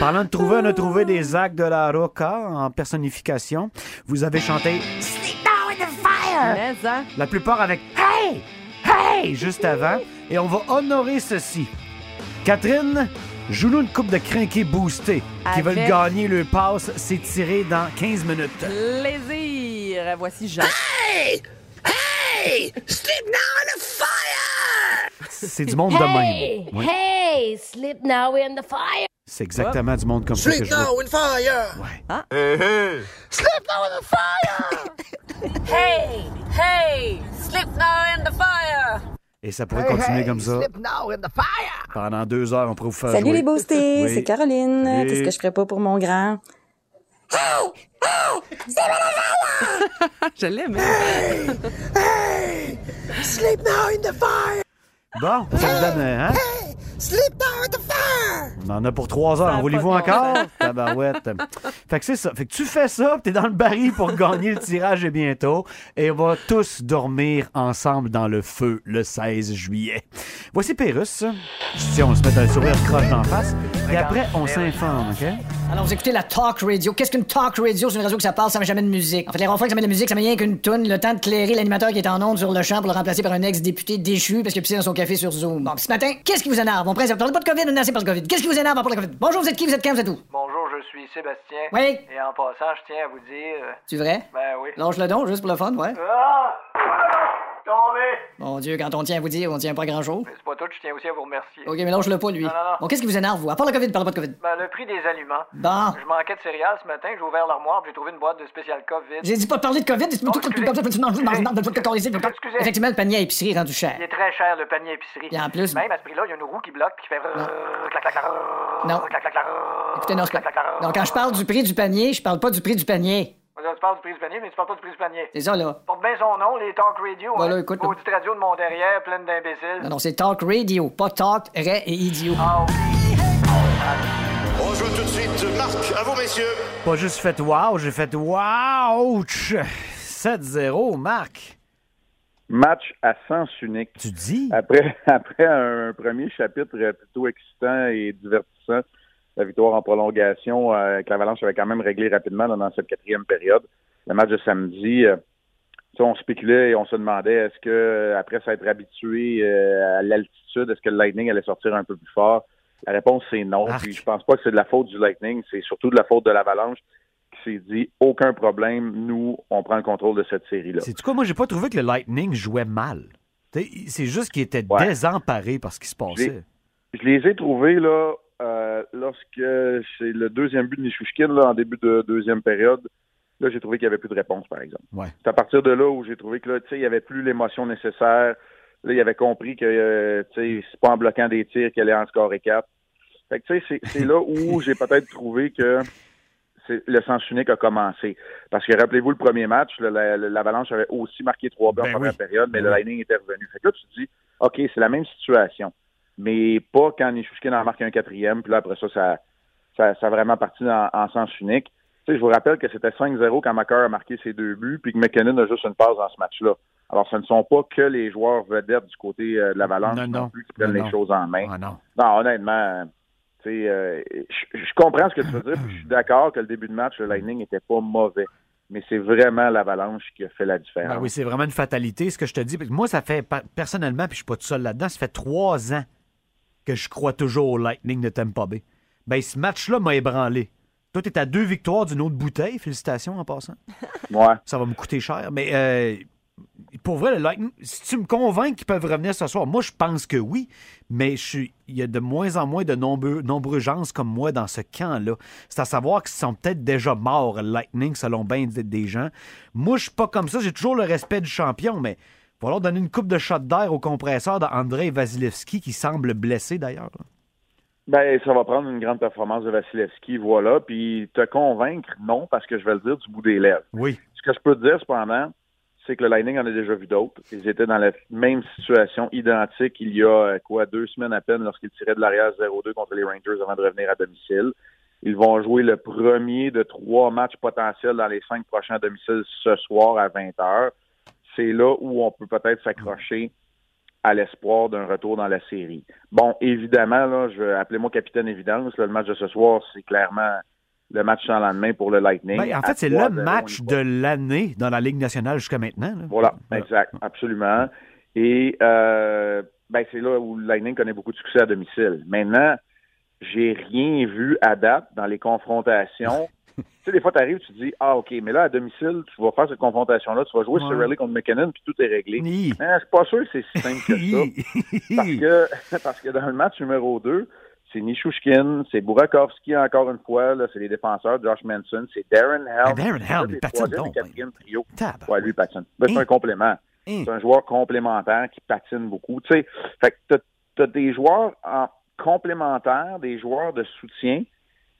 Parlant de trouver, on a trouvé des Zach de la Roca en personnification. Vous avez chanté Sleep Now in the Fire. Mais, hein? La plupart avec Hey! Hey! Juste avant. Et on va honorer ceci. Catherine, joue-nous une coupe de crinqués boostés qui avec... veulent gagner le pass. C'est tiré dans quinze minutes. Plaisir. Voici Jean. Hey! Hey! Sleep now in the fire! C'est du monde hey! De même. Ouais. Hey! Sleep now in the fire! C'est exactement oh. du monde comme ça que je veux. Sleep now in fire! Ouais. Hein? Hey, hey! Sleep now in the fire! Hey! Hey! Sleep now in the fire! Et ça pourrait hey, continuer hey, comme ça. Pendant deux heures, on pourrait vous faire Salut jouer. Les boostés, oui. C'est Caroline. Salut. Qu'est-ce que je ferais pas pour mon grand? Hey! Hey! Sleep in the fire! Je l'aime. Hey! Hey! Sleep now in the fire! Bon, ça hey! Vous donne... Hein? Hey! Sleep now in the fire! On en a pour trois heures. En voulez-vous encore? Tabarouette. Fait que c'est ça. Fait que tu fais ça, t'es dans le baril pour gagner le tirage bientôt. Et on va tous dormir ensemble dans le feu le seize juillet. Voici Pérus. Si on se met un sourire croche d'en face. Et après, on s'informe, OK? Alors, vous écoutez la talk radio. Qu'est-ce qu'une talk radio? C'est une radio qui ça parle, ça met jamais de musique. En fait, les ronflants qui ça met de la musique, ça met rien qu'une toune. Le temps de clairer l'animateur qui est en onde sur le champ pour le remplacer par un ex-député déchu parce qu'il pissait dans son café sur Zoom. Bon, ce matin, qu'est-ce qui vous énerve? On ne parle pas de COVID, on est assez par le COVID. Qu'est-ce qui vous énerve à part le COVID? Bonjour, vous êtes qui? Vous êtes quand? Vous êtes où? Bonjour, je suis Sébastien. Oui. Et en passant, je tiens à vous dire... C'est vrai? Ben oui. Lâche le don, juste pour le fun, ouais. Ah! Tombé! Mon Dieu, quand on tient à vous dire, on tient pas grand-chose. Mais c'est pas tout, je tiens aussi à vous remercier. OK, mais lâche-le pas, lui. Non, non, non. Bon, qu'est-ce qui vous énerve, vous? À part le COVID, parle pas de COVID. Ben, le prix des aliments. Bon. Je manquais de céréales ce matin, j'ai ouvert l'armoire, j'ai trouvé une boîte de spécial COVID. J'ai dit pas de parler de COVID, c'est tout comme ça, tu manges dans le pot de cacoriser. Excusez. Effectivement, le panier à épicerie est rendu cher. Il est très cher, le panier à épicerie. Et en plus. Même à ce prix-là, il y a une roue qui bloque, qui fait. Non. Écoutez, non, c'est pas. Donc, quand je parle du prix du panier, je parle pas du prix du panier. Tu parles du prix du panier, mais tu parles pas du prix du panier. C'est ça, là. Porte bien son nom, les Talk Radio. Voilà, écoute. Hein, petite radio de mon derrière, pleine d'imbéciles. Non, non, c'est Talk Radio, pas Talk, Ray et Idiot. Ah, oui. Bonjour tout de suite, Marc, à vous, messieurs. Pas juste fait wow, j'ai fait wow! sept zéro, Marc. Match à sens unique. Tu dis? Après, après un premier chapitre plutôt excitant et divertissant, la victoire en prolongation euh, que l'Avalanche avait quand même réglé rapidement là, dans cette quatrième période. Le match de samedi, euh, on spéculait et on se demandait est-ce que après s'être habitué euh, à l'altitude, est-ce que le Lightning allait sortir un peu plus fort? La réponse, c'est non. Arc. Puis je pense pas que c'est de la faute du Lightning, c'est surtout de la faute de l'Avalanche qui s'est dit aucun problème, nous, on prend le contrôle de cette série-là. C'est du coup, moi, j'ai pas trouvé que le Lightning jouait mal. T'sais, c'est juste qu'il était ouais. désemparé par ce qui se passait. J'ai, je les ai trouvés, là, Euh, lorsque c'est le deuxième but de Nichushkin, là, en début de deuxième période, là, j'ai trouvé qu'il n'y avait plus de réponse, par exemple. Ouais. C'est à partir de là où j'ai trouvé que là, tu sais, il n'y avait plus l'émotion nécessaire. Là, il avait compris que, euh, tu sais, c'est pas en bloquant des tirs qu'il allait en score et quatre. Fait que, tu sais, c'est, c'est là où j'ai peut-être trouvé que c'est, le sens unique a commencé. Parce que, rappelez-vous, le premier match, là, la, l'Avalanche avait aussi marqué trois buts ben en première oui. période, mais oui. le Lightning était revenu. Fait que là, tu te dis, OK, c'est la même situation. Mais pas quand Nichushkin en marque un quatrième, puis là, après ça, ça, ça, ça a vraiment parti en, en sens unique. Tu sais, je vous rappelle que c'était cinq zéro quand Macker a marqué ses deux buts, puis que McKinnon a juste une passe dans ce match-là. Alors, ce ne sont pas que les joueurs vedettes du côté de l'Avalanche non, non, non plus qui prennent non, les non. choses en main. Ah, non. non, honnêtement, tu sais, euh, je, je comprends ce que tu veux dire, puis je suis d'accord que le début de match, le Lightning n'était pas mauvais. Mais c'est vraiment l'Avalanche qui a fait la différence. Ben oui, c'est vraiment une fatalité, ce que je te dis. Moi, ça fait, personnellement, puis je suis pas tout seul là-dedans, ça fait trois ans que je crois toujours au Lightning de Tampa Bay. Ben, ce match-là m'a ébranlé. Toi, t'es à deux victoires d'une autre bouteille. Félicitations, en passant. Ouais. Ça va me coûter cher. Mais euh, pour vrai, le Lightning, si tu me convaincs qu'ils peuvent revenir ce soir, moi, je pense que oui, mais je suis, il y a de moins en moins de nombreux, nombreux gens comme moi dans ce camp-là. C'est à savoir qu'ils sont peut-être déjà morts, le Lightning, selon bien des gens. Moi, je suis pas comme ça. J'ai toujours le respect du champion, mais il va falloir donner une coupe de shot d'air au compresseur d'Andrei Vasilevski, qui semble blessé, d'ailleurs. Ben, ça va prendre une grande performance de Vasilevski, voilà. Puis te convaincre, non, parce que je vais le dire du bout des lèvres. Oui. Ce que je peux te dire, cependant, c'est que le Lightning en a déjà vu d'autres. Ils étaient dans la même situation identique il y a, quoi, deux semaines à peine lorsqu'ils tiraient de l'arrière zéro deux contre les Rangers avant de revenir à domicile. Ils vont jouer le premier de trois matchs potentiels dans les cinq prochains à domicile ce soir à vingt heures. C'est là où on peut peut-être s'accrocher à l'espoir d'un retour dans la série. Bon, évidemment, là, je, appelez-moi capitaine évidence, là, le match de ce soir, c'est clairement le match sans lendemain pour le Lightning. Ben, en fait, à c'est le match de l'année dans la Ligue nationale jusqu'à maintenant. Là. Voilà, exact, absolument. Et euh, ben, c'est là où le Lightning connaît beaucoup de succès à domicile. Maintenant, j'ai rien vu à date dans les confrontations. Tu sais, des fois, tu arrives, tu te dis, ah, OK, mais là, à domicile, tu vas faire cette confrontation-là, tu vas jouer ouais. Cirelli contre McKinnon, puis tout est réglé. Oui. Hein, je suis pas sûr que c'est si simple que ça. Parce que, parce que dans le match numéro deux, c'est Nichushkin, c'est Burakovsky encore une fois, là, c'est les défenseurs, Josh Manson, c'est Darren Helm. Darren Helm, mais Patson, non. Ouais, lui, Patson. Ben, c'est un complément. C'est un joueur complémentaire qui patine beaucoup. Tu sais, fait que t'as des joueurs en complémentaires, des joueurs de soutien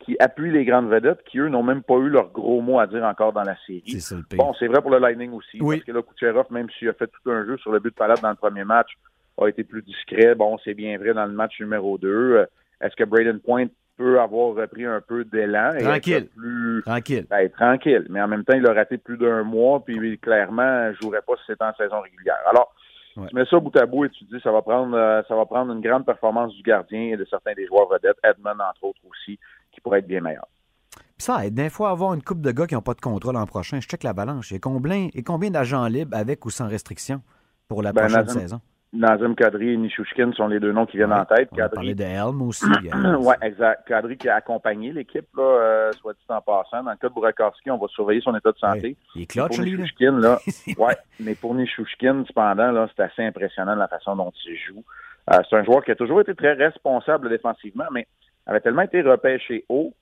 qui appuient les grandes vedettes, qui, eux, n'ont même pas eu leur gros mot à dire encore dans la série. C'est ça, le pire. Bon, c'est vrai pour le Lightning aussi, oui. Parce que là, Kucherov, même s'il a fait tout un jeu sur le but de Palade dans le premier match, a été plus discret. Bon, c'est bien vrai dans le match numéro deux. Est-ce que Brayden Point peut avoir repris un peu d'élan? Tranquille. Plus... Tranquille. Ben, tranquille. Mais en même temps, il a raté plus d'un mois, puis clairement, il ne jouerait pas si c'était en saison régulière. Alors, ouais. Tu mets ça bout à bout et tu te dis ça va prendre euh, ça va prendre une grande performance du gardien et de certains des joueurs vedettes, Edmond entre autres aussi, qui pourraient être bien meilleurs. Puis ça aide, des fois, avoir une couple de gars qui n'ont pas de contrat l'an prochain. Je check la balance. Il y a combien, il y a combien d'agents libres avec ou sans restriction pour la ben, prochaine Nazem, saison? Nazem Kadri et Nichushkin sont les deux noms qui viennent ouais, en tête. On Kadri... parlait de Helm aussi. Oui, exact. Kadri qui a accompagné l'équipe, là, euh, soit dit en passant. Dans le cas de Burakovsky, on va surveiller son état de santé. Ouais. Il est clutch, lui. Nichushkin, là. ouais, mais pour Nichushkin, cependant, là, c'est assez impressionnant la façon dont il joue. Euh, c'est un joueur qui a toujours été très responsable défensivement, mais avait tellement été repêché haut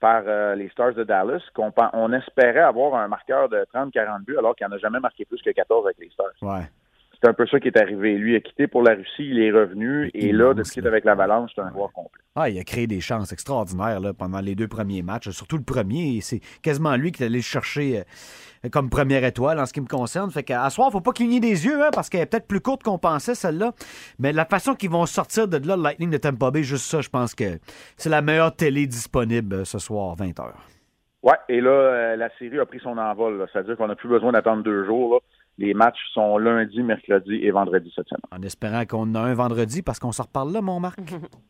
par euh, les Stars de Dallas qu'on on espérait avoir un marqueur de trente à quarante buts alors qu'il n'en a jamais marqué plus que quatorze avec les Stars. Ouais. C'est un peu ça qui est arrivé. Lui, il a quitté pour la Russie, il est revenu, et, et là, depuis qu'il est avec l'Avalanche, c'est un joueur complet. Ah, il a créé des chances extraordinaires là, pendant les deux premiers matchs, surtout le premier. C'est quasiment lui qui est allé chercher euh, comme première étoile en ce qui me concerne. Fait qu'à soir, il ne faut pas cligner des yeux, hein, parce qu'elle est peut-être plus courte qu'on pensait, celle-là. Mais la façon qu'ils vont sortir de là, le Lightning de Tampa Bay, juste ça, je pense que c'est la meilleure télé disponible ce soir, vingt heures. Oui, et là, euh, la série a pris son envol. Là. C'est-à-dire qu'on n'a plus besoin d'attendre deux jours, là. Les matchs sont lundi, mercredi et vendredi cette semaine. En espérant qu'on a un vendredi parce qu'on se reparle là, mon Marc.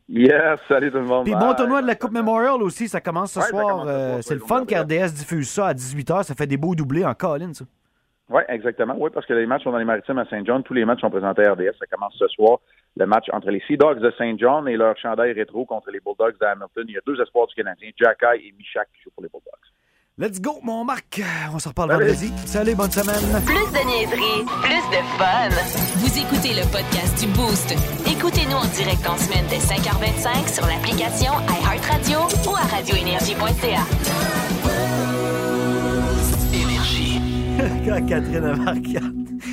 Yes, salut tout le monde. Puis bon tournoi de la Coupe Memorial aussi, ça commence ce ouais, soir. Commence euh, soir. C'est le fun qu'R D S diffuse ça à dix-huit heures. Ça fait des beaux doublés en colline, ça. Oui, exactement. Oui, parce que les matchs sont dans les Maritimes à Saint-John. Tous les matchs sont présentés à R D S. Ça commence ce soir. Le match entre les Sea Dogs de Saint-John et leur chandail rétro contre les Bulldogs de Hamilton. Il y a deux espoirs du Canadien, Jacky et Michak, qui jouent pour les Bulldogs. Let's go, mon Marc! On se reparle vendredi. Salut, bonne semaine! Plus de niaiseries, plus de fun! Vous écoutez le podcast du Boost. Écoutez-nous en direct en semaine dès cinq heures vingt-cinq sur l'application iHeartRadio ou à radioénergie point c a. Énergie. Quand Catherine a marqué...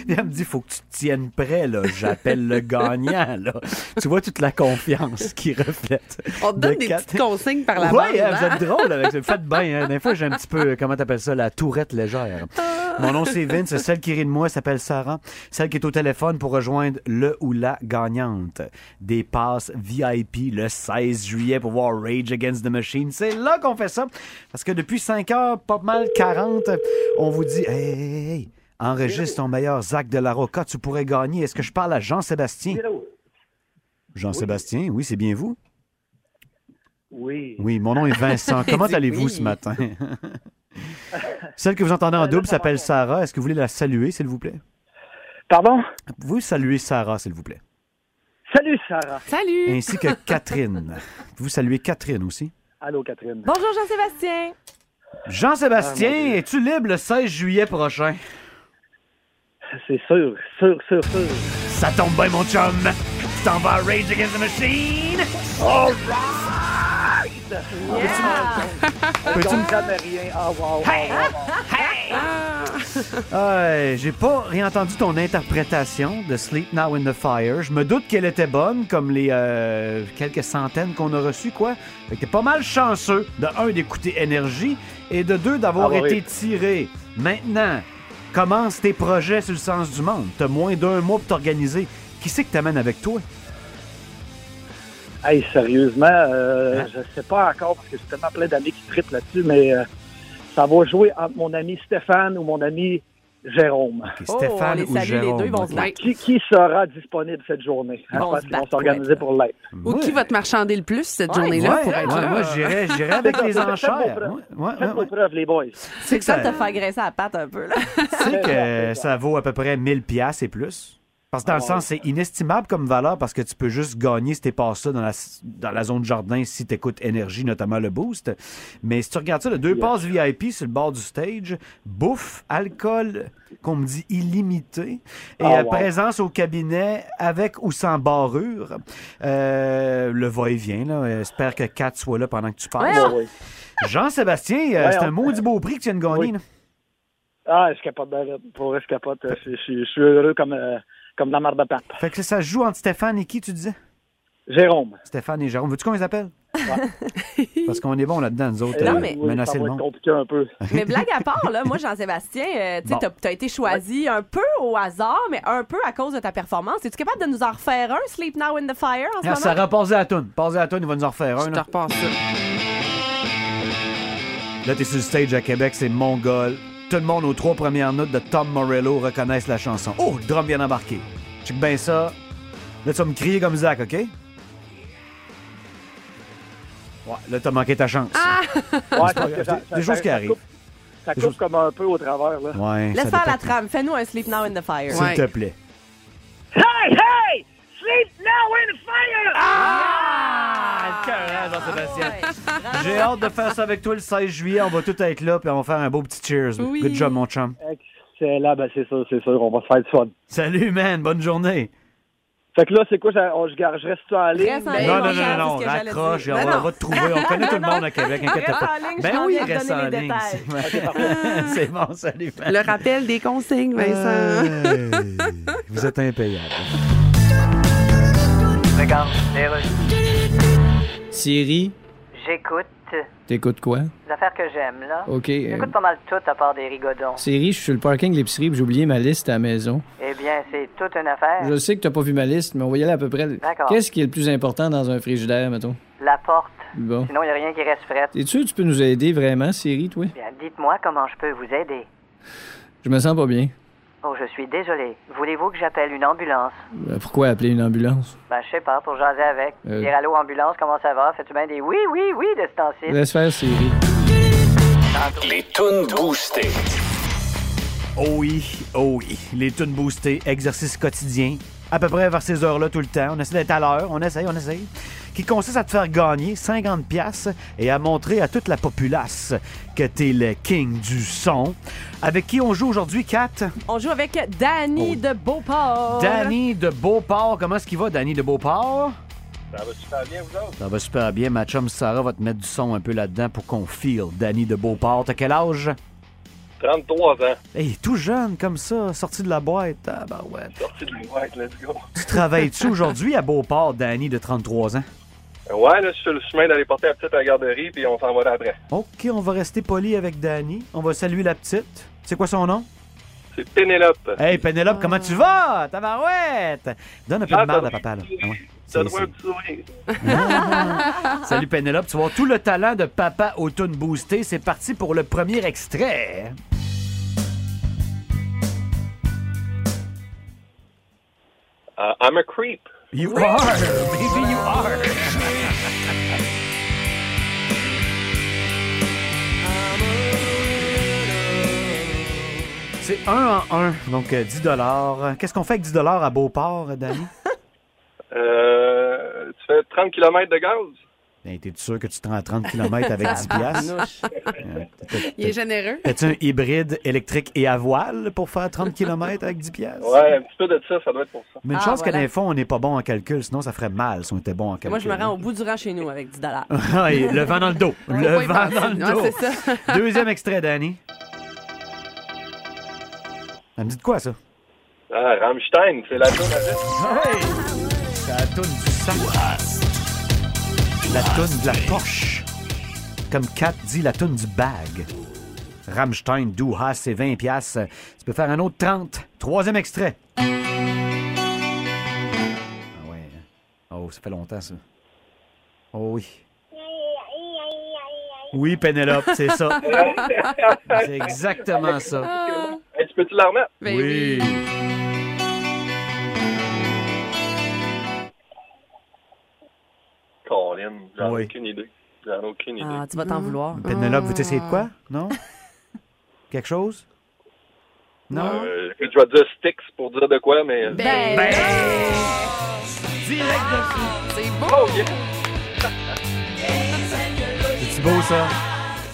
Elle me dit, faut que tu te tiennes prêt, là. J'appelle le gagnant, là. Tu vois toute la confiance qui reflète. On te donne de des quatre... petites consignes par la bande. Oui, hein, vous êtes drôle avec ça. Vous faites bien, hein. Des fois, j'ai un petit peu, comment t'appelles ça, la tourette légère. Mon nom, c'est Vince. Celle qui rit de moi s'appelle Sarah. Celle qui est au téléphone pour rejoindre le ou la gagnante. Des passes V I P le seize juillet pour voir Rage Against the Machine. C'est là qu'on fait ça. Parce que depuis cinq heures, pas mal quarante, on vous dit « Hey, hey, hey, enregistre ton meilleur Zach de la Roca, tu pourrais gagner. » Est-ce que je parle à Jean-Sébastien? Jean-Sébastien, oui, oui, c'est bien vous? Oui. Oui, mon nom est Vincent. Comment allez-vous oui. ce matin? Celle que vous entendez en double s'appelle Sarah. Est-ce que vous voulez la saluer, s'il vous plaît? Pardon? Pouvez-vous saluer Sarah, s'il vous plaît? Salut, Sarah. Salut. Ainsi que Catherine. Pouvez-vous saluer Catherine aussi? Allô, Catherine. Bonjour, Jean-Sébastien. Jean-Sébastien, ah, es-tu libre le seize juillet prochain? C'est sûr, sûr, sûr, sûr. Ça tombe bien, mon chum. Tu t'en vas à Rage Against the Machine. All right! Yeah. Peux-tu me faire rien? Oh, wow, hey! Hey! euh, j'ai pas réentendu ton interprétation de Sleep Now in the Fire. Je me doute qu'elle était bonne, comme les euh, quelques centaines qu'on a reçues, quoi. Fait que t'es pas mal chanceux, de un, d'écouter Énergie, et de deux, d'avoir ah, été oui. tiré. Maintenant, commence tes projets sur le sens du monde. T'as moins d'un mois pour t'organiser. Qui c'est que t'amènes avec toi? Hey, sérieusement, euh, hein? je sais pas encore, parce que j'ai tellement plein d'amis qui trippent là-dessus, mais... Euh... Ça va jouer entre mon ami Stéphane ou mon ami Jérôme. Okay, Stéphane oh, on les salue, ou Jérôme. Les deux, ils vont se battre. Qui, qui sera disponible cette journée? Hein, parce qu'ils vont s'organiser pour l'être. Ou ouais. qui va te marchander le plus cette ouais, journée-là ouais, pour être ouais, là? Moi, j'irais, j'irais avec les enchères. Faites vos preuves, les boys. C'est que ça te fait graisser la patte un peu. Tu sais que ça vaut à peu près mille dollars et plus? Parce que dans ah, le sens, ouais. c'est inestimable comme valeur parce que tu peux juste gagner si t'es passé dans la, dans la zone jardin si t'écoutes Énergie, notamment le Boost. Mais si tu regardes ça, le deux yeah. passes V I P sur le bord du stage, bouffe, alcool, qu'on me dit illimité, et ah, wow. présence au cabinet avec ou sans barrure. Euh, le va-et-vient, là. J'espère que Kat soit là pendant que tu parles. Ouais, ouais. Jean-Sébastien, ouais, c'est on... un maudit beau prix que tu viens de gagner. Oui. Là. Ah, je capote, pour vrai, je capote. Je, je, je suis heureux comme... Euh... Comme dans Marc de Pape. Fait que ça joue entre Stéphane et qui, tu disais? Jérôme. Stéphane et Jérôme. Veux-tu qu'on les appelle? Ouais. Parce qu'on est bon là-dedans, nous autres. Non, mais... Euh, oui, menacer le monde. Compliqué un peu. Mais blague à part, là, moi, Jean-Sébastien, euh, tu sais, bon. t'as, t'as été choisi ouais. un peu au hasard, mais un peu à cause de ta performance. Es-tu capable de nous en refaire un, Sleep Now in the Fire, en ce moment? Ça repassez à la toune. Passez à la toune, il va nous en refaire un. Je te repasse ça. Là, t'es sur le stage à Québec, c'est mongol. Tout le monde aux trois premières notes de Tom Morello reconnaissent la chanson. Oh, le drum bien embarqué. Check bien ça. Là, tu vas me crier comme Zach, OK? Ouais, là, t'as manqué ta chance. Ah! Ouais, c'est que que ça, des ça, choses ça, qui ça arrivent. Coupe, ça coupe choses... comme un peu au travers, là. Ouais, laisse faire la trame. Fais-nous un Sleep Now in the Fire. S'il ouais. te plaît. Hey, hey! Sleep Now in the Fire! Ah! ah! Jean-Sébastien. Ah ouais. J'ai hâte de faire ça avec toi le seize juillet. On va tous être là puis on va faire un beau petit cheers. Oui. Good job, mon chum. Excellent. Ben, c'est sûr, c'est sûr. On va se faire du fun. Salut, man. Bonne journée. Fait que là, c'est quoi? Je, garde, je reste en ligne? Reste en ligne. Non, non, non, non, non. Raccroche. On va te trouver. On connaît tout le monde à Québec. Inquiète pas. Ben oui, reste en ligne. C'est bon, salut, man. Le rappel des consignes, Vincent. Vous êtes impayable. Regarde, les rues. Siri? J'écoute. T'écoutes quoi? Les affaires que j'aime, là. OK. J'écoute euh... pas mal tout à part des rigodons. Siri, je suis sur le parking de l'épicerie puis j'ai oublié ma liste à la maison. Eh bien, c'est toute une affaire. Je sais que t'as pas vu ma liste, mais on va y aller à peu près. D'accord. Qu'est-ce qui est le plus important dans un frigidaire, mettons? La porte. Bon. Sinon, il n'y a rien qui reste frais. Es-tu sûr que tu peux nous aider vraiment, Siri, toi? Bien, dites-moi comment je peux vous aider. Je me sens pas bien. Oh, je suis désolé. Voulez-vous que j'appelle une ambulance? Euh, pourquoi appeler une ambulance? Ben, je sais pas, pour jaser avec. Euh... Dire allô, ambulance, comment ça va? Fais-tu bien des oui, oui, oui de ce temps-ci? Laisse faire, Siri. Les tunes boostées. Oh oui, oh oui. Les tunes boostées, exercice quotidien. À peu près vers ces heures-là tout le temps. On essaie d'être à l'heure. On essaye, on essaye. Qui consiste à te faire gagner cinquante dollars et à montrer à toute la populace que t'es le king du son. Avec qui on joue aujourd'hui, Kat? On joue avec Danny oh. de Beauport. Danny de Beauport. Comment est-ce qu'il va, Danny de Beauport? Ça va super bien, vous autres? Ça va super bien. Ma chum Sarah va te mettre du son un peu là-dedans pour qu'on feel Danny de Beauport. T'as quel âge? trente-trois ans. Hey, tout jeune comme ça, sorti de la boîte. Ah, ben ouais. Sorti de la boîte, let's go. Tu travailles-tu aujourd'hui à Beauport, Danny, de trente-trois ans? Ouais, là, je suis sur le chemin d'aller porter la petite à la garderie, puis on s'en va après. OK, on va rester poli avec Danny. On va saluer la petite. C'est quoi son nom? C'est Pénélope. Hey, Pénélope, ah. Comment tu vas? Tabarouette! Donne un peu ah, de marde à papa, là. Ah, ouais. Ça doit un petit sourire. Ah. Salut Pénélope, tu vois tout le talent de Papa Automne Boosté. C'est parti pour le premier extrait. Uh, I'm a creep. You are, baby, you are. C'est un en un, donc dix dollars. Qu'est-ce qu'on fait avec dix dollars à Beauport, Danny? Euh, tu fais trente kilomètres de gaz? Ben, t'es sûr que tu te rends à trente kilomètres avec dix piastres? euh, Il est généreux. T'as-tu un hybride électrique et à voile pour faire trente kilomètres avec dix piastres? Ouais, un petit peu de ça, ça doit être pour ça. Mais une ah, chance voilà. Qu'à l'info, on n'est pas bon en calcul, sinon ça ferait mal si on était bon en calcul. Moi, je me rends au bout du rang chez nous avec dix dollars. Le vent dans le dos. Le vent dans le dos. Ouais, c'est ça. Deuxième extrait, Danny. Elle me dit de quoi, ça? Ah, Rammstein, c'est la toune avec... Hey! C'est la toune du sac. La toune de la poche. Comme Kat dit, la toune du bag. Rammstein, du has, c'est vingt piastres. Tu peux faire un autre trente. Troisième extrait. Ah ouais. Oh, ça fait longtemps, ça. Oh oui. Oui, Pénélope, c'est ça. C'est exactement ça. Hey, tu peux-tu la remettre? Ben oui. oui. J'en ai oui. aucune idée. J'en ai aucune idée. Ah, tu vas t'en vouloir. Pénélope, vous essayez de quoi? Non? Quelque chose? Non? Euh, je vais dire sticks pour dire de quoi, mais... Ben! ben... ben... Direct dessus! C'est beau! Oh, yeah. C'est-tu beau, ça?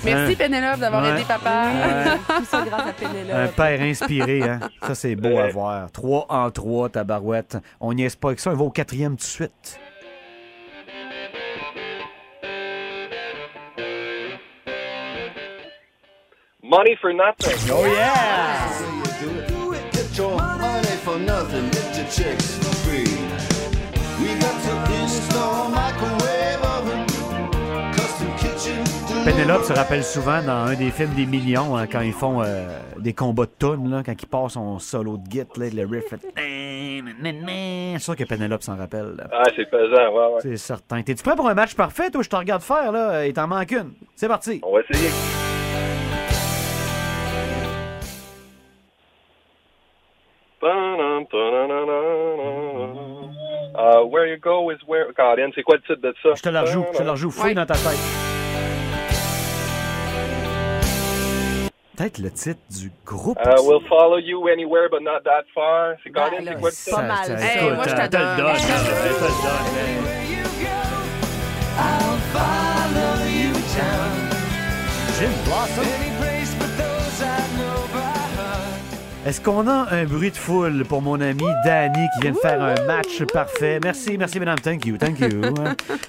Merci, hein? Pénélope, d'avoir ouais. aidé papa. Ouais. Tout ça grâce à Pénélope. Un père inspiré, hein? Ça, c'est beau ouais. à voir. Trois en trois, tabarouette. On n'y est pas avec ça. On va au quatrième tout de suite. Money for nothing. Oh yeah! Do it, get your money for nothing. Get your checks for free. We got to install microwave oven, custom kitchen. Penelope se rappelle souvent dans un des films des millions hein, quand ils font euh, des combats de tunes là, quand ils passent son solo de git là, le riff. Je suis sûr que Penelope s'en rappelle. Là. Ah, c'est pesant, ouais, ouais. C'est certain. T'es-tu prêt pour un match parfait ou je te regarde faire là? Il t'en manque une. C'est parti. On va essayer. Uh, where you go is where... God, c'est quoi le titre de ça? Je te la rejoue, je te la rejoue. Fouille ouais. dans ta tête. Peut-être le titre du groupe. Uh, we'll follow you anywhere but not that far. C'est God, c'est quoi le titre? Pas mal. Hey, moi, je te le donne. Je te le donne. I'll follow you down. Jim Blossom. Est-ce qu'on a un bruit de foule pour mon ami Danny qui vient de faire un match parfait? Merci, merci, madame. Thank you, thank you.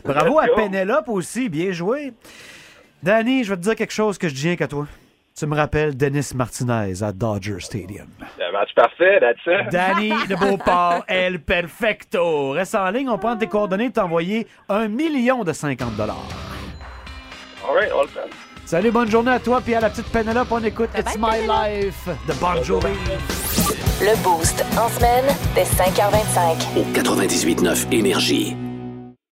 Bravo à Pénélope aussi, bien joué. Danny, je vais te dire quelque chose que je dis rien qu'à toi. Tu me rappelles Dennis Martinez à Dodger Stadium. Un match parfait, that's it. Danny de Beauport, El Perfecto. Reste en ligne, on prend tes coordonnées et t'envoyer un million de cinquante dollars. All right, all done. Salut, bonne journée à toi, puis à la petite Pénélope, on écoute It's My Life de Bon Jovi. Le Boost, en semaine, dès cinq heures vingt-cinq. quatre-vingt-dix-huit neuf Énergie.